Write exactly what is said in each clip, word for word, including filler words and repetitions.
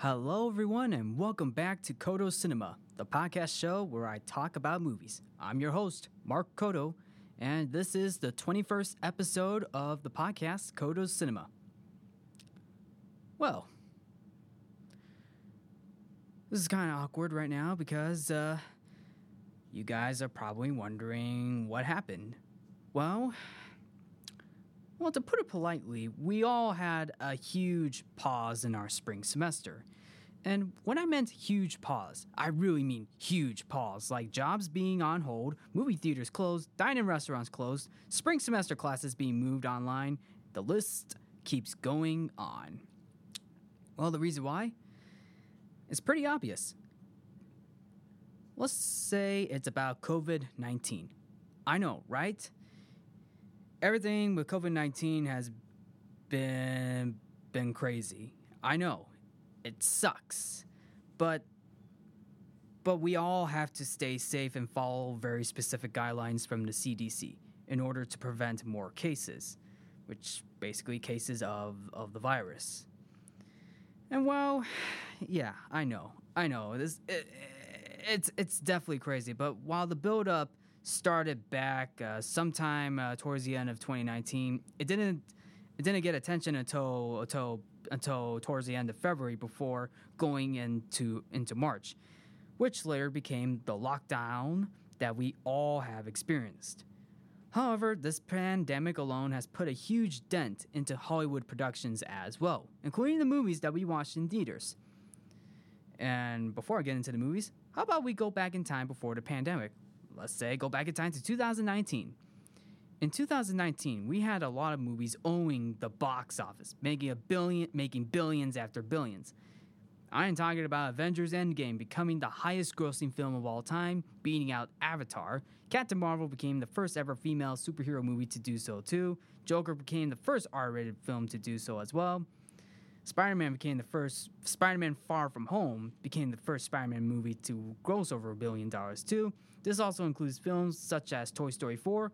Hello everyone and welcome back to Codo Cinema, the podcast show where I talk about movies. I'm your host, Mark Codo, and this is the twenty-first episode of the podcast, Codo Cinema. Well, this is kind of awkward right now because uh, you guys are probably wondering what happened. Well, Well, to put it politely, we all had a huge pause in our spring semester. And when I meant huge pause, I really mean huge pause, like jobs being on hold, movie theaters closed, dining restaurants closed, spring semester classes being moved online. The list keeps going on. Well, the reason why? It's pretty obvious. Let's say it's about covid nineteen. I know, right? Everything with covid nineteen has been been crazy. I know, it sucks, but but we all have to stay safe and follow very specific guidelines from the C D C in order to prevent more cases, which basically cases of, of the virus. And well, yeah, I know, I know this. It, it's it's definitely crazy. But while the buildup started back uh, sometime uh, towards the end of twenty nineteen. It didn't it didn't get attention until until until towards the end of February before going into into March, which later became the lockdown that we all have experienced. However, this pandemic alone has put a huge dent into Hollywood productions as well, including the movies that we watched in theaters. And before I get into the movies, how about we go back in time before the pandemic? Let's say go back in time to two thousand nineteen. In two thousand nineteen, we had a lot of movies owning the box office, making a billion, making billions after billions. I am talking about Avengers Endgame becoming the highest-grossing film of all time, beating out Avatar. Captain Marvel became the first-ever female superhero movie to do so too. Joker became the first R-rated film to do so as well. Spider-Man became the first. Spider-Man Far From Home became the first Spider-Man movie to gross over a billion dollars too. This also includes films such as Toy Story four,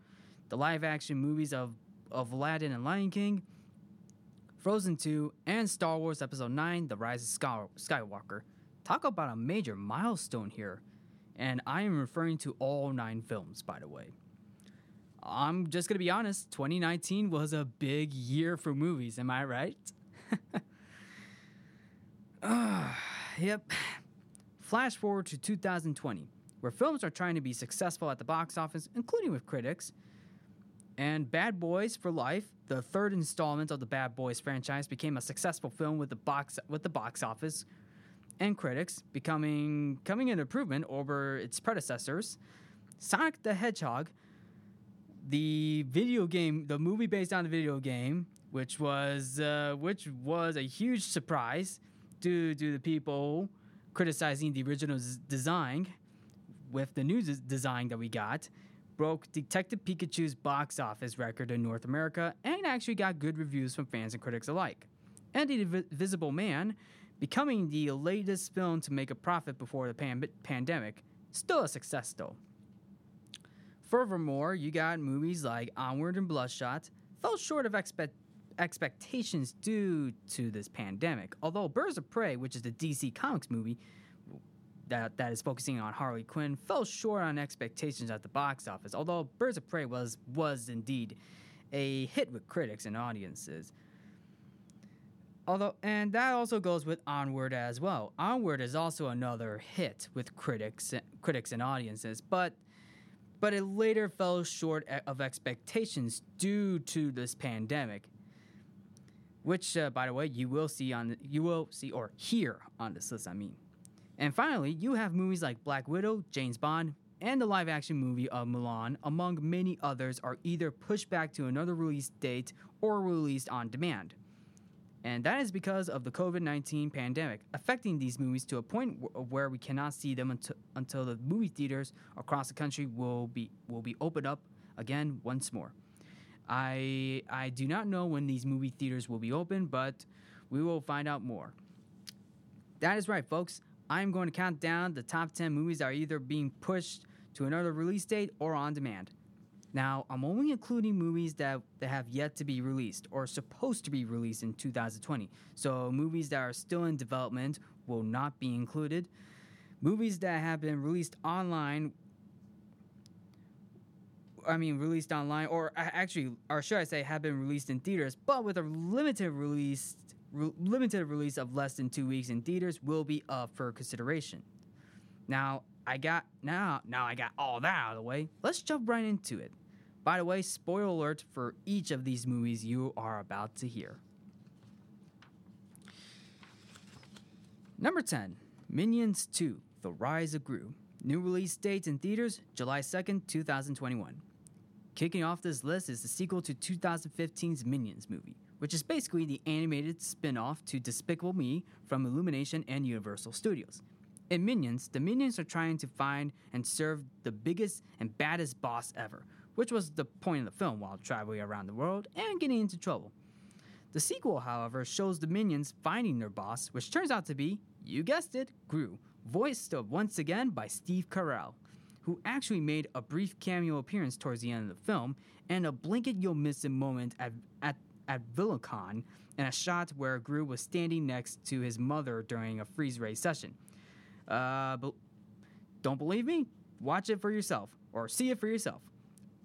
the live-action movies of, of Aladdin and Lion King, Frozen two, and Star Wars Episode nine: The Rise of Skywalker. Talk about a major milestone here, and I am referring to all nine films, by the way. I'm just gonna be honest. twenty nineteen was a big year for movies. Am I right? Uh, yep. Flash forward to two thousand twenty, where films are trying to be successful at the box office, including with critics. And Bad Boys for Life, the third installment of the Bad Boys franchise, became a successful film with the box with the box office and critics, becoming coming an improvement over its predecessors. Sonic the Hedgehog, the video game, the movie based on the video game, which was uh, which was a huge surprise due to the people criticizing the original z- design with the new z- design that we got, broke Detective Pikachu's box office record in North America and actually got good reviews from fans and critics alike. And The Invisible Man, becoming the latest film to make a profit before the pan- pandemic, still a success though. Furthermore, you got movies like Onward and Bloodshot, fell short of expectations. expectations due to this pandemic. Although Birds of Prey, which is the D C Comics movie that that is focusing on Harley Quinn, fell short on expectations at the box office. Although Birds of Prey was was indeed a hit with critics and audiences. Although, and that also goes with Onward as well. Onward is also another hit with critics critics and audiences, but but it later fell short of expectations due to this pandemic. Which, uh, by the way, you will see on you will see or hear on this list. I mean, and finally, you have movies like Black Widow, James Bond, and the live-action movie of Mulan, among many others, are either pushed back to another release date or released on demand, and that is because of the covid nineteen pandemic affecting these movies to a point w- where we cannot see them until until the movie theaters across the country will be will be opened up again once more. I I do not know when these movie theaters will be open, but we will find out more. That is right, folks. I'm going to count down the top ten movies that are either being pushed to another release date or on demand. Now, I'm only including movies that, that have yet to be released or supposed to be released in two thousand twenty. So movies that are still in development will not be included. Movies that have been released online, I mean, released online, or actually, or should I say, have been released in theaters, but with a limited release, re- limited release of less than two weeks in theaters will be up for consideration. Now, I got now, now I got all that out of the way. Let's jump right into it. By the way, spoiler alert for each of these movies you are about to hear. Number ten, Minions two: The Rise of Gru. New release date in theaters, July second, twenty twenty-one. Kicking off this list is the sequel to two thousand fifteen's Minions movie, which is basically the animated spin-off to Despicable Me from Illumination and Universal Studios. In Minions, the Minions are trying to find and serve the biggest and baddest boss ever, which was the point of the film, while traveling around the world and getting into trouble. The sequel, however, shows the Minions finding their boss, which turns out to be, you guessed it, Gru, voiced once again by Steve Carell, who actually made a brief cameo appearance towards the end of the film, and a blink-it-you'll-miss-it moment at, at, at VillaCon in a shot where Gru was standing next to his mother during a freeze-ray session. Uh, but don't believe me? Watch it for yourself, or see it for yourself.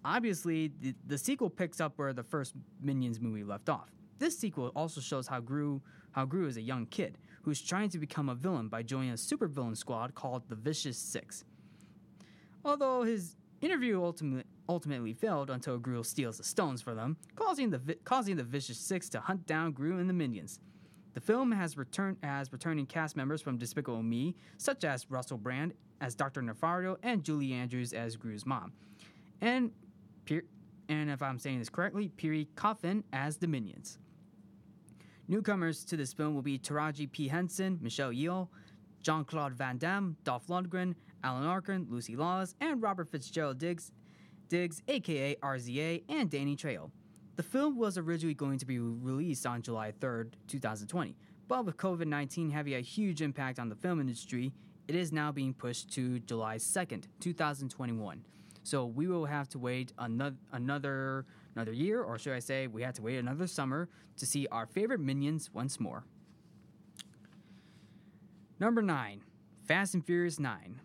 Obviously, the, the sequel picks up where the first Minions movie left off. This sequel also shows how Gru, how Gru is a young kid who's trying to become a villain by joining a supervillain squad called the Vicious Six. Although his interview ultimately, ultimately failed until Gru steals the stones for them, causing the causing the Vicious Six to hunt down Gru and the Minions. The film has returned as returning cast members from Despicable Me, such as Russell Brand as Doctor Nefario and Julie Andrews as Gru's mom, and and if I'm saying this correctly, Peary Coffin as the Minions. Newcomers to this film will be Taraji P. Henson, Michelle Yeoh, Jean-Claude Van Damme, Dolph Lundgren, Alan Arkin, Lucy Lawless, and Robert Fitzgerald Diggs, Diggs aka R Z A, and Danny Trejo. The film was originally going to be released on July third, twenty twenty, but with COVID nineteen having a huge impact on the film industry, it is now being pushed to July second, twenty twenty-one. So we will have to wait another another another year, or should I say, we have to wait another summer to see our favorite Minions once more. Number nine, Fast and Furious nine.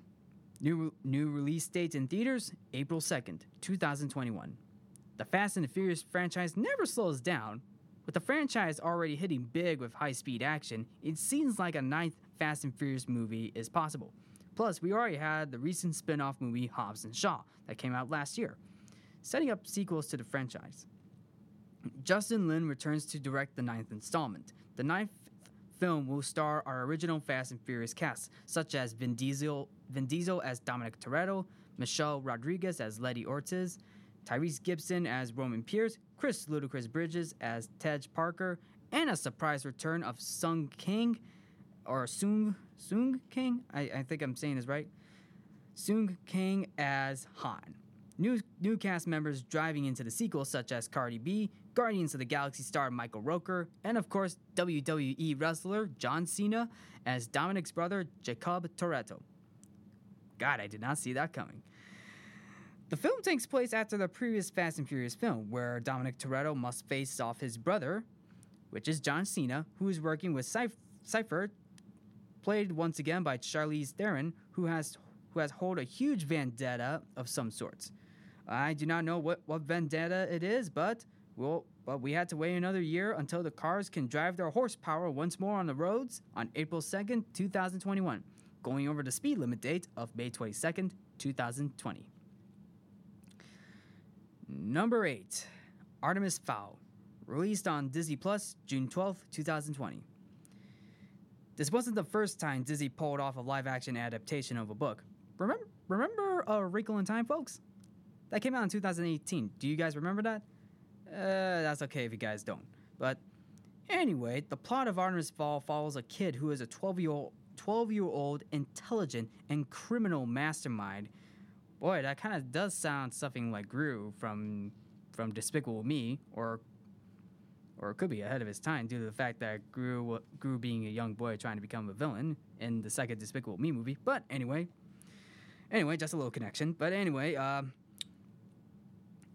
New new release date in theaters, April second, twenty twenty-one. The Fast and the Furious franchise never slows down. With the franchise already hitting big with high-speed action, it seems like a ninth Fast and Furious movie is possible. Plus, we already had the recent spin-off movie Hobbs and Shaw that came out last year, setting up sequels to the franchise. Justin Lin returns to direct the ninth installment. The ninth film will star our original Fast and Furious cast, such as Vin Diesel, Vin Diesel as Dominic Toretto, Michelle Rodriguez as Letty Ortiz, Tyrese Gibson as Roman Pierce, Chris Ludacris Bridges as Tej Parker, and a surprise return of Sung Kang, or Sung Sung Kang, I, I think I'm saying this right, Sung Kang as Han. New new cast members driving into the sequel, such as Cardi B, Guardians of the Galaxy star Michael Rooker, and of course W W E wrestler John Cena as Dominic's brother Jacob Toretto. God, I did not see that coming. The film takes place after the previous Fast and Furious film, where Dominic Toretto must face off his brother, which is John Cena, who is working with Cypher, Cypher played once again by Charlize Theron, who has who has hold a huge vendetta of some sorts. I do not know what, what vendetta it is, but we'll, but we had to wait another year until the cars can drive their horsepower once more on the roads on April second, twenty twenty-one, going over the speed limit date of May twenty-second, twenty twenty. Number eight, Artemis Fowl, released on Disney Plus June twelfth, twenty twenty. This wasn't the first time Disney pulled off a live-action adaptation of a book. Remember, remember A Wrinkle in Time, folks? That came out in two thousand eighteen. Do you guys remember that? Uh, that's okay if you guys don't. But anyway, the plot of Artemis Fowl follows a kid who is a twelve-year-old, twelve-year-old intelligent and criminal mastermind. Boy, that kind of does sound something like Gru from from Despicable Me, or... or it could be ahead of his time due to the fact that Gru, Gru being a young boy trying to become a villain in the second Despicable Me movie. But anyway, anyway, just a little connection. But anyway, uh,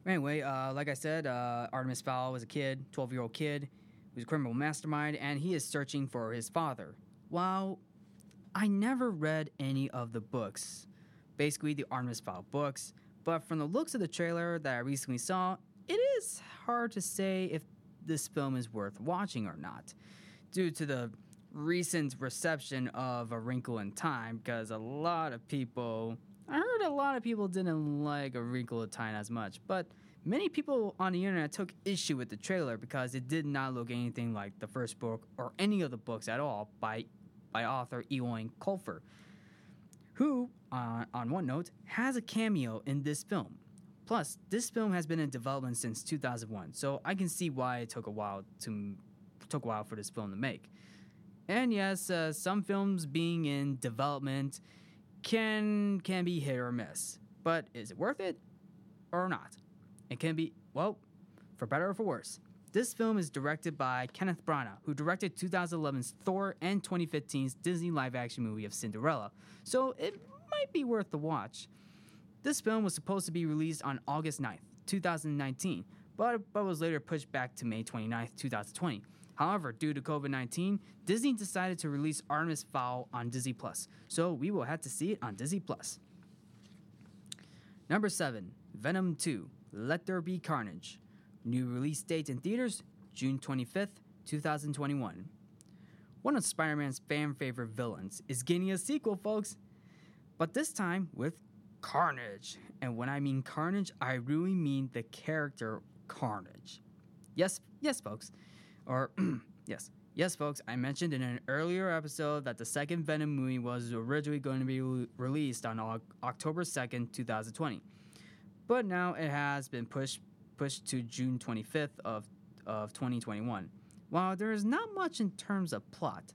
Anyway, uh, like I said, uh, Artemis Fowl was a kid, twelve-year-old kid, who's a criminal mastermind, and he is searching for his father. While I never read any of the books, basically the Artemis Fowl books, but from the looks of the trailer that I recently saw, it is hard to say if this film is worth watching or not, due to the recent reception of A Wrinkle in Time, because a lot of people... I heard a lot of people didn't like A Wrinkle in Time as much, but many people on the internet took issue with the trailer because it did not look anything like the first book or any of the books at all by by author Eoin Colfer, who, uh, on one note, has a cameo in this film. Plus, this film has been in development since two thousand one, so I can see why it took a while to took a while for this film to make. And yes, uh, some films being in development can can be hit or miss, but is it worth it or not? It can be, well, for better or for worse. This film is directed by Kenneth Branagh, who directed twenty eleven's Thor and twenty fifteen's Disney live-action movie of Cinderella, so it might be worth the watch. This film was supposed to be released on August ninth, twenty nineteen, but, but was later pushed back to May twenty-ninth, twenty twenty. However, due to COVID nineteen, Disney decided to release Artemis Fowl on Disney Plus, so we will have to see it on Disney Plus. Number seven, Venom two, Let There Be Carnage. New release date in theaters, June twenty-fifth, twenty twenty-one. One of Spider-Man's fan-favorite villains is getting a sequel, folks, but this time with Carnage. And when I mean Carnage, I really mean the character Carnage. Yes, yes, folks. Or, yes. Yes, folks, I mentioned in an earlier episode that the second Venom movie was originally going to be re- released on October second, twenty twenty. But now it has been pushed pushed to June twenty-fifth of, of twenty twenty-one. While there is not much in terms of plot,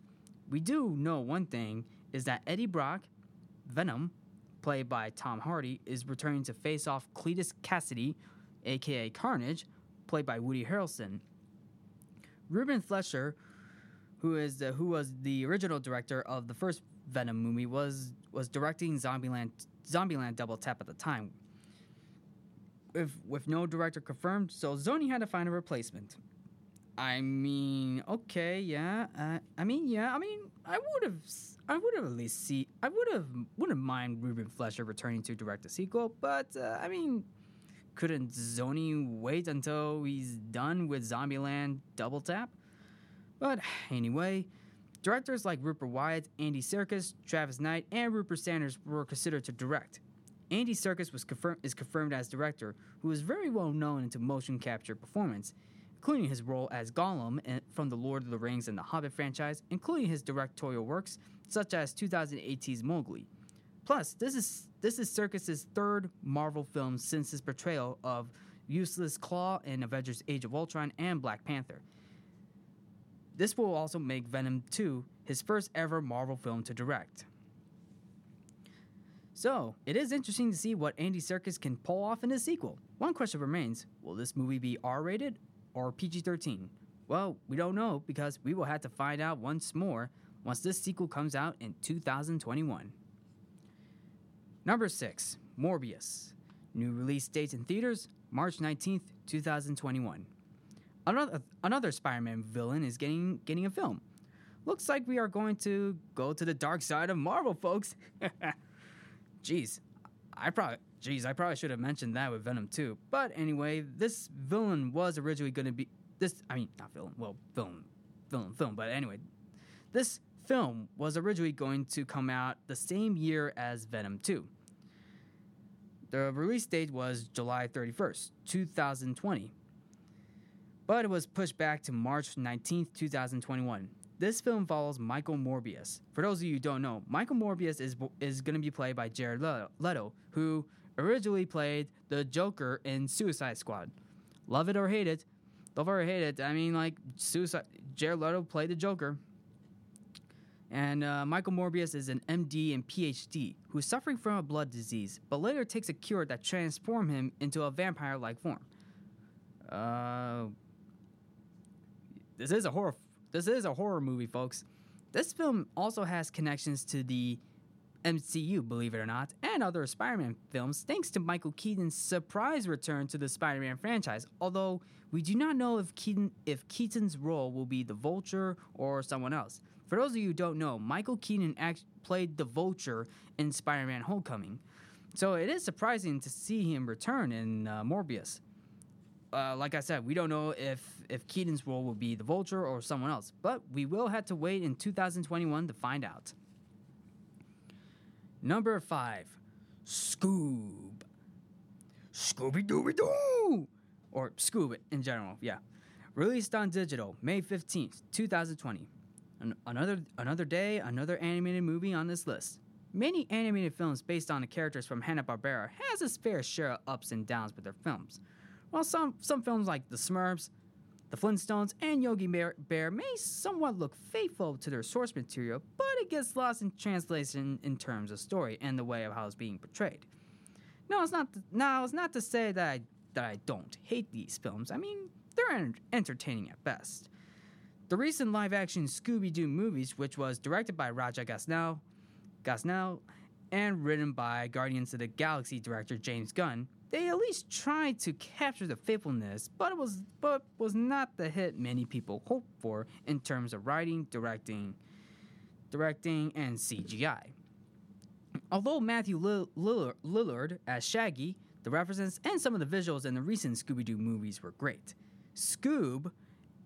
we do know one thing is that Eddie Brock, Venom, played by Tom Hardy, is returning to face off Cletus Cassidy, a k a. Carnage, played by Woody Harrelson. Ruben Fleischer, who is the, who was the original director of the first Venom movie, was was directing Zombieland Zombieland Double Tap at the time. If with no director confirmed, so Zoni had to find a replacement. I mean, okay, yeah. Uh, I mean, yeah. I mean, I would have I would have at least see I would have wouldn't mind Ruben Fleischer returning to direct a sequel, but uh, I mean. Couldn't Zoni wait until he's done with Zombieland Double Tap? But anyway, directors like Rupert Wyatt, Andy Serkis, Travis Knight, and Rupert Sanders were considered to direct. Andy Serkis was confirm- is confirmed as director, who is very well known into motion capture performance, including his role as Gollum from The Lord of the Rings and The Hobbit franchise, including his directorial works, such as twenty eighteen's Mowgli. Plus, this is this is Serkis' third Marvel film since his portrayal of Useless Claw in Avengers Age of Ultron and Black Panther. This will also make Venom two his first ever Marvel film to direct. So, it is interesting to see what Andy Serkis can pull off in his sequel. One question remains, will this movie be R-rated or P G thirteen? Well, we don't know because we will have to find out once more once this sequel comes out in two thousand twenty-one. Number six, Morbius. New release date in theaters, March nineteenth, twenty twenty-one. Another another Spider-Man villain is getting getting a film. Looks like we are going to go to the dark side of Marvel, folks. Jeez, I probably jeez, I probably should have mentioned that with Venom two. But anyway, this villain was originally going to be this. I mean, not villain. Well, film, film, film. But anyway, this. Film was originally going to come out the same year as Venom two. The release date was July thirty-first, twenty twenty, but it was pushed back to March nineteenth, twenty twenty-one. This film follows Michael Morbius. For those of you who don't know, Michael Morbius is is going to be played by Jared Leto, who originally played the Joker in Suicide Squad. Love it or hate it, love it or hate it. I mean, like Suicide, Jared Leto played the Joker. And uh, Michael Morbius is an M D and P H D who is suffering from a blood disease, but later takes a cure that transforms him into a vampire-like form. Uh, this is a horror. This is a horror movie, folks. This film also has connections to the M C U, believe it or not, and other Spider-Man films, thanks to Michael Keaton's surprise return to the Spider-Man franchise, although we do not know if Keaton, if Keaton's role will be the Vulture or someone else. For those of you who don't know, Michael Keaton act- played the Vulture in Spider-Man Homecoming, so it is surprising to see him return in uh, Morbius. Uh, like I said, we don't know if, if Keaton's role will be the Vulture or someone else, but we will have to wait in two thousand twenty-one to find out. Number five, Scoob. Scooby-Dooby-Doo! Or Scoob in general, yeah. Released on digital, May fifteenth, twenty twenty. An- another, another day, another animated movie on this list. Many animated films based on the characters from Hanna-Barbera has its fair share of ups and downs with their films. While some, some films like The Smurfs, The Flintstones, and Yogi Bear, Bear may somewhat look faithful to their source material, but it gets lost in translation in terms of story and the way of how it's being portrayed. No, it's not. Now, it's not to say that I, that I don't hate these films. I mean, they're ent- entertaining at best. The recent live-action Scooby-Doo movies, which was directed by Raja Gosnell, Gosnell, and written by Guardians of the Galaxy director James Gunn, they at least tried to capture the faithfulness, but it was but was not the hit many people hoped for in terms of writing, directing, directing, and C G I. Although Matthew Lillard, Lillard as Shaggy, the references, and some of the visuals in the recent Scooby-Doo movies were great. Scoob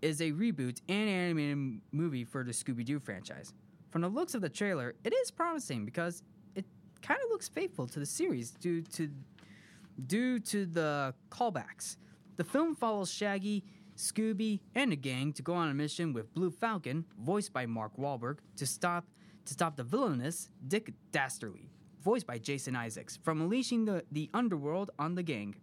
is a reboot and animated movie for the Scooby-Doo franchise. From the looks of the trailer, it is promising because it kind of looks faithful to the series due to... Due to the callbacks. The film follows Shaggy, Scooby, and the gang to go on a mission with Blue Falcon, voiced by Mark Wahlberg, to stop to stop the villainous Dick Dastardly, voiced by Jason Isaacs, from unleashing the, the underworld on the gang.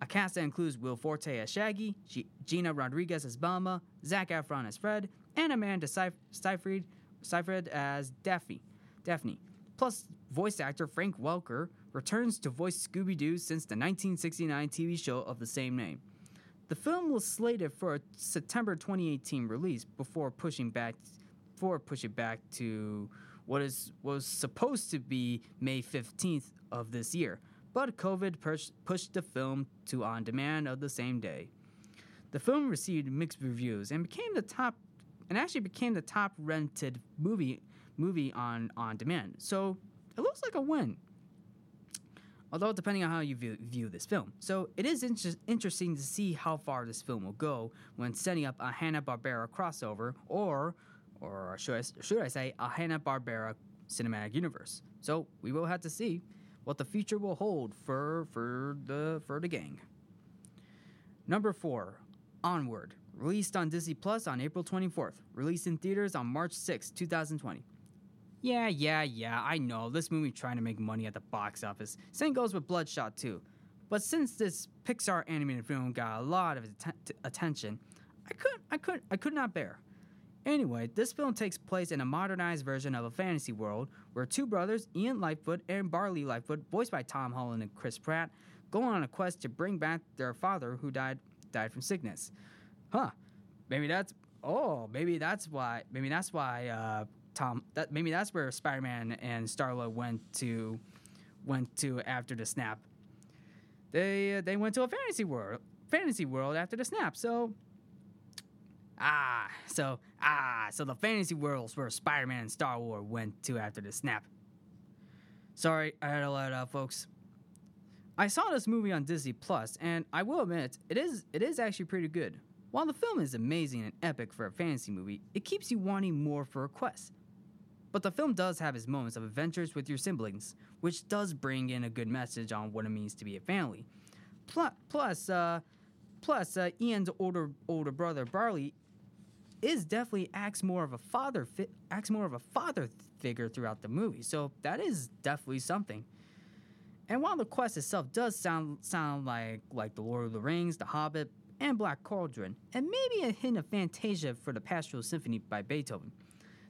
A cast that includes Will Forte as Shaggy, G- Gina Rodriguez as Velma, Zac Efron as Fred, and Amanda Seyf- Seyfried, Seyfried as Daphne. Daphne. Plus, voice actor Frank Welker returns to voice Scooby-Doo since the nineteen sixty-nine T V show of the same name. The film was slated for a September twenty eighteen release before pushing back, before pushing back to what is was supposed to be May fifteenth of this year, but COVID push, pushed the film to on-demand of the same day. The film received mixed reviews and became the top, and actually became the top-rented movie. movie on, on demand. So it looks like a win. Although depending on how you view, view this film. So it is inter- interesting to see how far this film will go when setting up a Hanna-Barbera crossover or, or should I, should I say, a Hanna-Barbera cinematic universe. So we will have to see what the future will hold for, for, the, for the gang. Number four, Onward. Released on Disney Plus on April twenty-fourth. Released in theaters on March sixth, twenty twenty. Yeah, yeah, yeah, I know, this movie trying to make money at the box office. Same goes with Bloodshot two. But since this Pixar animated film got a lot of att- attention, I could, I could, I could not bear. Anyway, this film takes place in a modernized version of a fantasy world where two brothers, Ian Lightfoot and Barley Lightfoot, voiced by Tom Holland and Chris Pratt, go on a quest to bring back their father who died died from sickness. Huh? Maybe that's oh, maybe that's why. Maybe that's why. Uh, Tom, that maybe that's where Spider-Man and Star-Lord went to, went to after the snap. They uh, they went to a fantasy world, fantasy world after the snap. So ah, so ah, so the fantasy world's where Spider-Man and Star-Lord went to after the snap. Sorry, I had to let it out, folks. I saw this movie on Disney Plus, and I will admit it is it is actually pretty good. While the film is amazing and epic for a fantasy movie, it keeps you wanting more for a quest. But the film does have its moments of adventures with your siblings, which does bring in a good message on what it means to be a family. Plus, plus, uh, plus uh, Ian's older older brother Barley is definitely acts more of a father fi- acts more of a father figure throughout the movie, so that is definitely something. And while the quest itself does sound sound like like The Lord of the Rings, The Hobbit, and Black Cauldron, and maybe a hint of Fantasia for the Pastoral Symphony by Beethoven.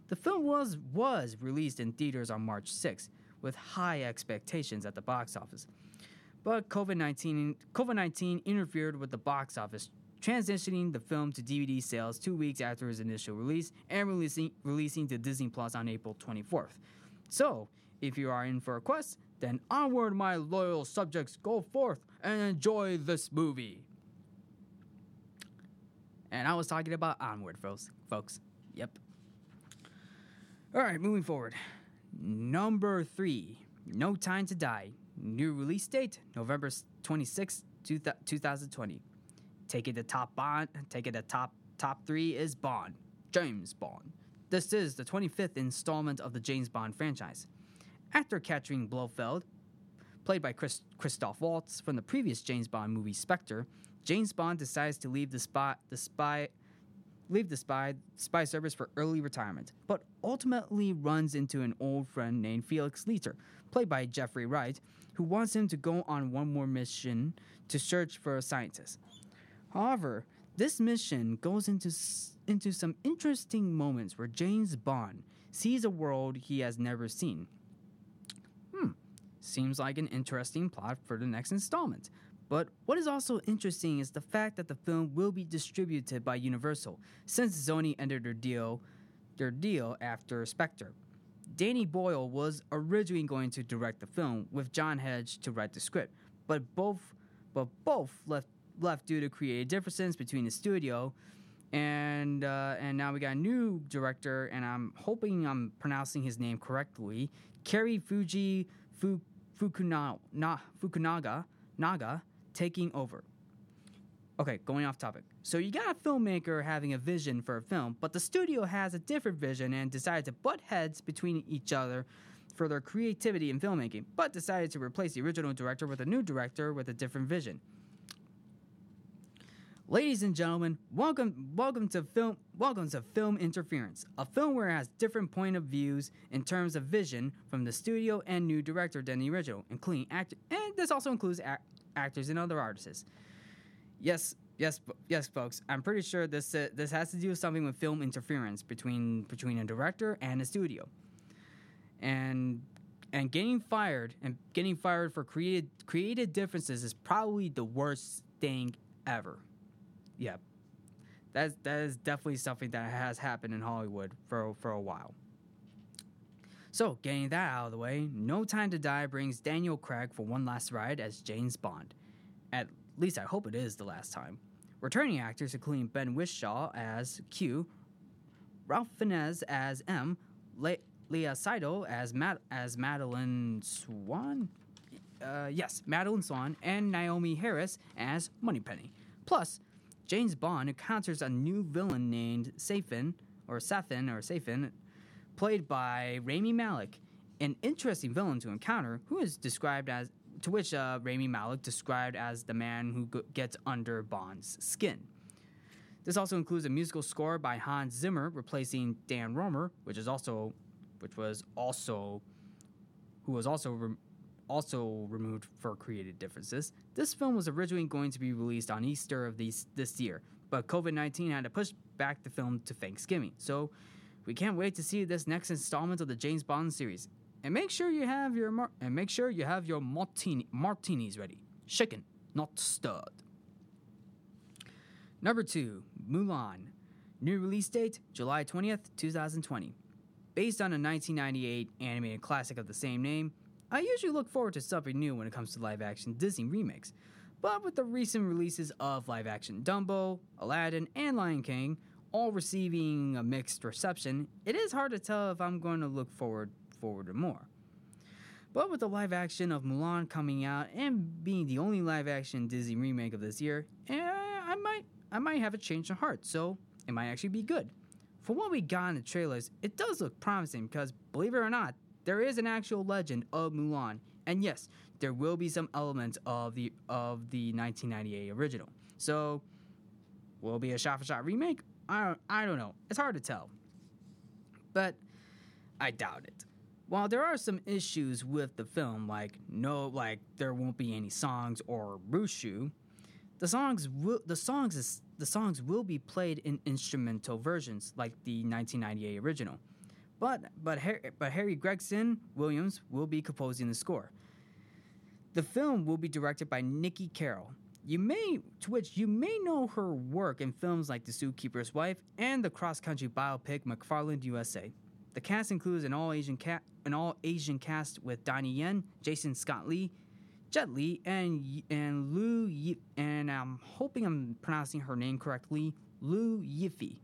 The film was was released in theaters on March sixth, with high expectations at the box office. But COVID nineteen interfered with the box office, transitioning the film to D V D sales two weeks after its initial release, and releasing, releasing to Disney Plus on April twenty-fourth. So, If you are in for a quest, then onward, my loyal subjects, go forth and enjoy this movie. And I was talking about Onward, folks. Yep. Alright, moving forward. Number three, No Time to Die. New release date, November twenty-sixth, twenty twenty. Take it to top Bond. Take it to top top three is Bond. James Bond. This is the twenty-fifth installment of the James Bond franchise. After capturing Blofeld, played by Chris, Christoph Waltz from the previous James Bond movie Spectre, James Bond decides to leave the spy, the spy, leave the spy, spy service for early retirement, but ultimately runs into an old friend named Felix Leiter, played by Jeffrey Wright, who wants him to go on one more mission to search for a scientist. However, this mission goes into into some interesting moments where James Bond sees a world he has never seen. Seems like an interesting plot for the next installment. But what is also interesting is the fact that the film will be distributed by Universal, since Sony ended their deal, their deal after Spectre. Danny Boyle was originally going to direct the film, with John Hedge to write the script, but both but both left left due to creative differences between the studio, and uh, and now we got a new director, and I'm hoping I'm pronouncing his name correctly, Kerry Fuji Fu- Fukunaga, na, Fukunaga Naga taking over. Okay, going off topic. So you got a filmmaker having a vision for a film, but the studio has a different vision and decided to butt heads between each other for their creativity in filmmaking, but decided to replace the original director with a new director with a different vision. Ladies and gentlemen, welcome welcome to film welcome to Film Interference, a film where it has different point of views in terms of vision from the studio and new director than the original, including act and this also includes act- actors and other artists. Yes, yes, yes, folks. I'm pretty sure this uh, this has to do with something with film interference between between a director and a studio. And and getting fired and getting fired for creative creative differences is probably the worst thing ever. Yeah, that's, that is definitely something that has happened in Hollywood for, for a while. So, getting that out of the way, No Time to Die brings Daniel Craig for one last ride as James Bond. At least I hope it is the last time. Returning actors including Ben Whishaw as Q, Ralph Fiennes as M, Le- Leah Seydoux as, Mad- as Madeline Swan, uh, yes, Madeline Swan, and Naomi Harris as Moneypenny. Plus, James Bond encounters a new villain named Safin, or Safin, or Safin, played by Rami Malek, an interesting villain to encounter, who is described as, to which uh, Rami Malek described as the man who g- gets under Bond's skin. This also includes a musical score by Hans Zimmer, replacing Dan Romer, which is also, which was also, who was also. Re- also removed for creative differences. This film was originally going to be released on Easter of these, this year, but covid nineteen had to push back the film to Thanksgiving. So we can't wait to see this next installment of the James Bond series. And make sure you have your mar- and make sure you have your martini- martinis ready. Shaken, not stirred. Number two, Mulan. New release date, July twentieth, twenty twenty. Based on a nineteen ninety-eight animated classic of the same name, I usually look forward to something new when it comes to live-action Disney remakes, but with the recent releases of live-action Dumbo, Aladdin, and Lion King, all receiving a mixed reception, it is hard to tell if I'm going to look forward forward to more. But with the live-action of Mulan coming out and being the only live-action Disney remake of this year, I might I might have a change of heart, so it might actually be good. From what we got in the trailers, it does look promising because, believe it or not, there is an actual legend of Mulan, and yes, there will be some elements of the of the nineteen ninety-eight original. So, will it be a shot-for-shot remake? I don't, I don't know. It's hard to tell, but I doubt it. While there are some issues with the film, like no, like there won't be any songs or Rushu, the songs will, the songs is, the songs will be played in instrumental versions, like the nineteen ninety-eight original. But but Harry, but Harry Gregson Williams will be composing the score. The film will be directed by Nikki Carroll, you may to which you may know her work in films like The Zookeeper's Wife and the cross-country biopic McFarland U S A. The cast includes an all-Asian ca- an all-Asian cast with Donnie Yen, Jason Scott Lee, Jet Li, and and Liu Ye- and I'm hoping I'm pronouncing her name correctly, Liu Yifei.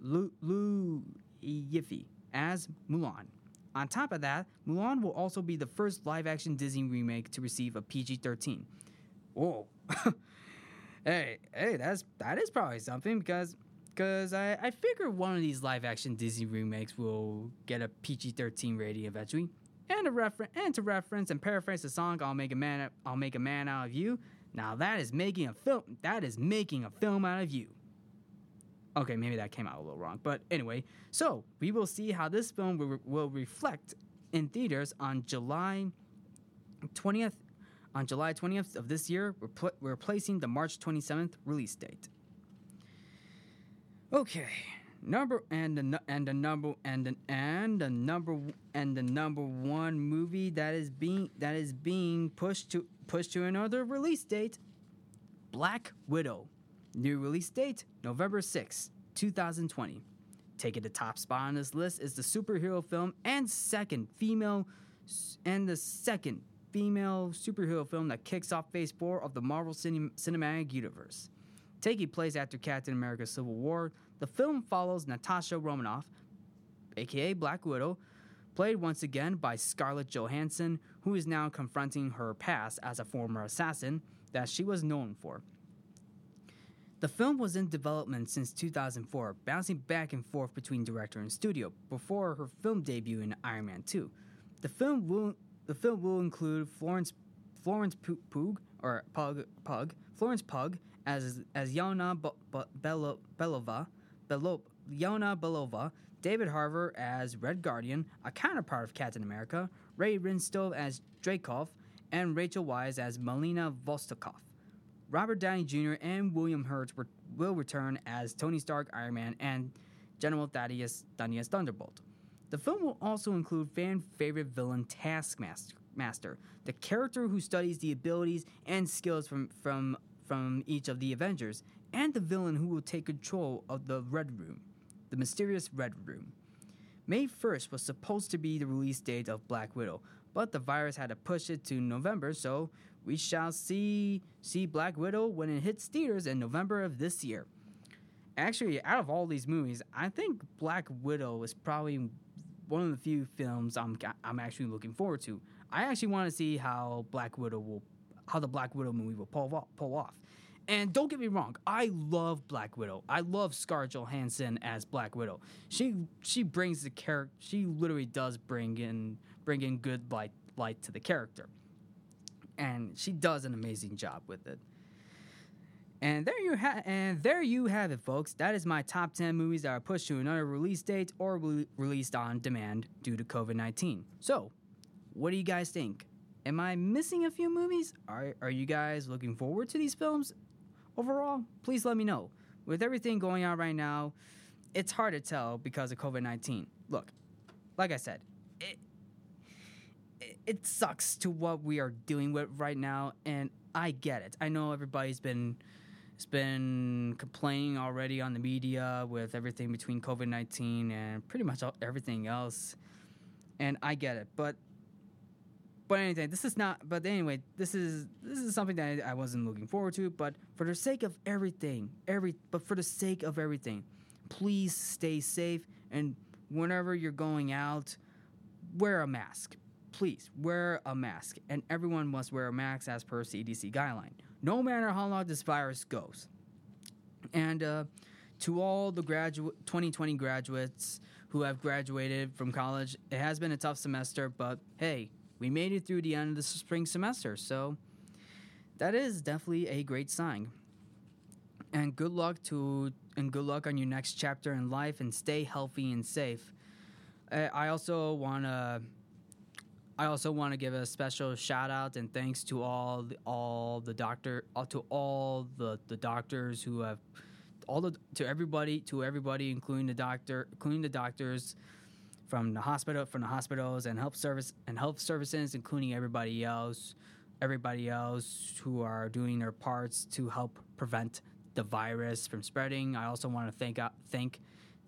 Liu, Liu Yifei as Mulan. On top of that, Mulan will also be the first live-action Disney remake to receive a P G thirteen. Whoa. hey, hey, that's that is probably something because because I, I figure one of these live-action Disney remakes will get a P G thirteen rating eventually. And, a refer- and to reference and paraphrase the song, I'll make a man I'll make a man out of you. Now that is making a film that is making a film out of you. Okay, maybe that came out a little wrong, but anyway, so we will see how this film will, will reflect in theaters on July twentieth. On July twentieth of this year, we're pl- replacing the March twenty-seventh release date. Okay, number and the and the number and the, and the number and the number one movie that is being that is being pushed to pushed to another release date, Black Widow. New release date, November sixth, twenty twenty. Taking the top spot on this list is the superhero film and second female and the second female superhero film that kicks off Phase four of the Marvel Cin- Cinematic Universe. Taking place after Captain America's Civil War, the film follows Natasha Romanoff, aka Black Widow, played once again by Scarlett Johansson, who is now confronting her past as a former assassin that she was known for. The film was in development since two thousand four, bouncing back and forth between director and studio, before her film debut in Iron Man two. The film will the film will include Florence Florence Pugh or Pug Pug Florence Pugh as as Yelena B- B- Belo, Belova, Belo, Yelena Belova, David Harbour as Red Guardian, a counterpart of Captain America, Ray Winstone as Dreykov, and Rachel Weisz as Melina Vostokov. Robert Downey Junior and William Hurt re- will return as Tony Stark, Iron Man, and General Thaddeus, Thaddeus Thunderbolt. The film will also include fan-favorite villain Taskmaster, Master, the character who studies the abilities and skills from, from, from each of the Avengers, and the villain who will take control of the Red Room, the mysterious Red Room. May first was supposed to be the release date of Black Widow, but the virus had to push it to November, so we shall see see Black Widow when it hits theaters in November of this year. Actually, out of all these movies, I think Black Widow is probably one of the few films I'm I'm actually looking forward to. I actually want to see how Black Widow will how the Black Widow movie will pull pull off. And don't get me wrong, I love Black Widow. I love Scarlett Johansson as Black Widow. She she brings the character. She literally does bring in bring in good light light to the character. And she does an amazing job with it. And there you ha- and there you have it, folks. That is my top ten movies that are pushed to another release date or re- released on demand due to COVID nineteen. So, what do you guys think? Am I missing a few movies? Are are you guys looking forward to these films? Overall, please let me know. With everything going on right now, it's hard to tell because of COVID nineteen. Look, like I said, it It sucks to what we are dealing with right now, and I get it. I know everybody's been, has been complaining already on the media with everything between COVID nineteen and pretty much all, everything else, and I get it. But, but anyway, this is not. But anyway, this is this is something that I wasn't looking forward to. But for the sake of everything, every but for the sake of everything, please stay safe. And whenever you're going out, wear a mask. Please wear a mask, and everyone must wear a mask as per C D C guideline, no matter how long this virus goes. And uh, to all the graduate twenty twenty graduates who have graduated from college, it has been a tough semester, but hey, we made it through the end of the spring semester, so that is definitely a great sign. And good luck to and good luck on your next chapter in life, and stay healthy and safe. I, I also want to. I also want to give a special shout out and thanks to all the, all the doctor to all the, the doctors who have all the to everybody to everybody including the doctor including the doctors from the hospital from the hospitals and health service and health services including everybody else everybody else who are doing their parts to help prevent the virus from spreading. I also want to thank thank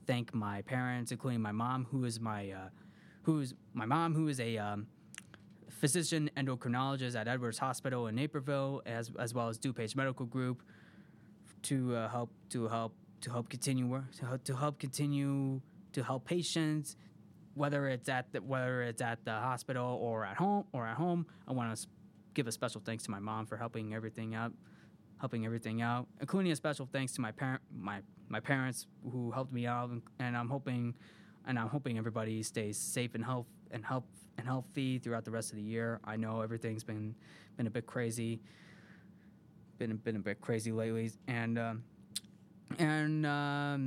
thank my parents, including my mom, who is my uh, who's my mom, who is a um, physician endocrinologist at Edwards Hospital in Naperville, as as well as DuPage Medical Group, to uh, help to help to help continue to to help continue to help patients. Whether it's at the, whether it's at the hospital or at home or at home, I want to give a special thanks to my mom for helping everything out, helping everything out, including a special thanks to my parent, my my parents who helped me out, and, and I'm hoping, and I'm hoping everybody stays safe and health and health and healthy throughout the rest of the year. I know everything's been been a bit crazy, been been a bit crazy lately, and um, and. Um,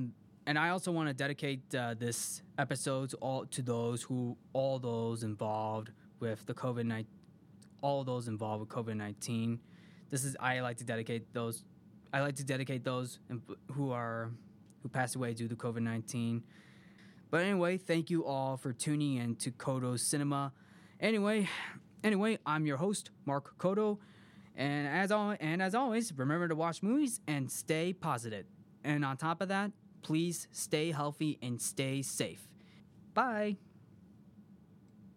And I also want to dedicate uh, this episode to all to those who, all those involved with the COVID nineteen, all those involved with COVID nineteen. This is I like to dedicate those, I like to dedicate those who are, who passed away due to COVID nineteen. But anyway, thank you all for tuning in to Codo Cinema. Anyway, anyway, I'm your host, Mark Codo, and as al- and as always, remember to watch movies and stay positive. And on top of that, please stay healthy and stay safe. Bye.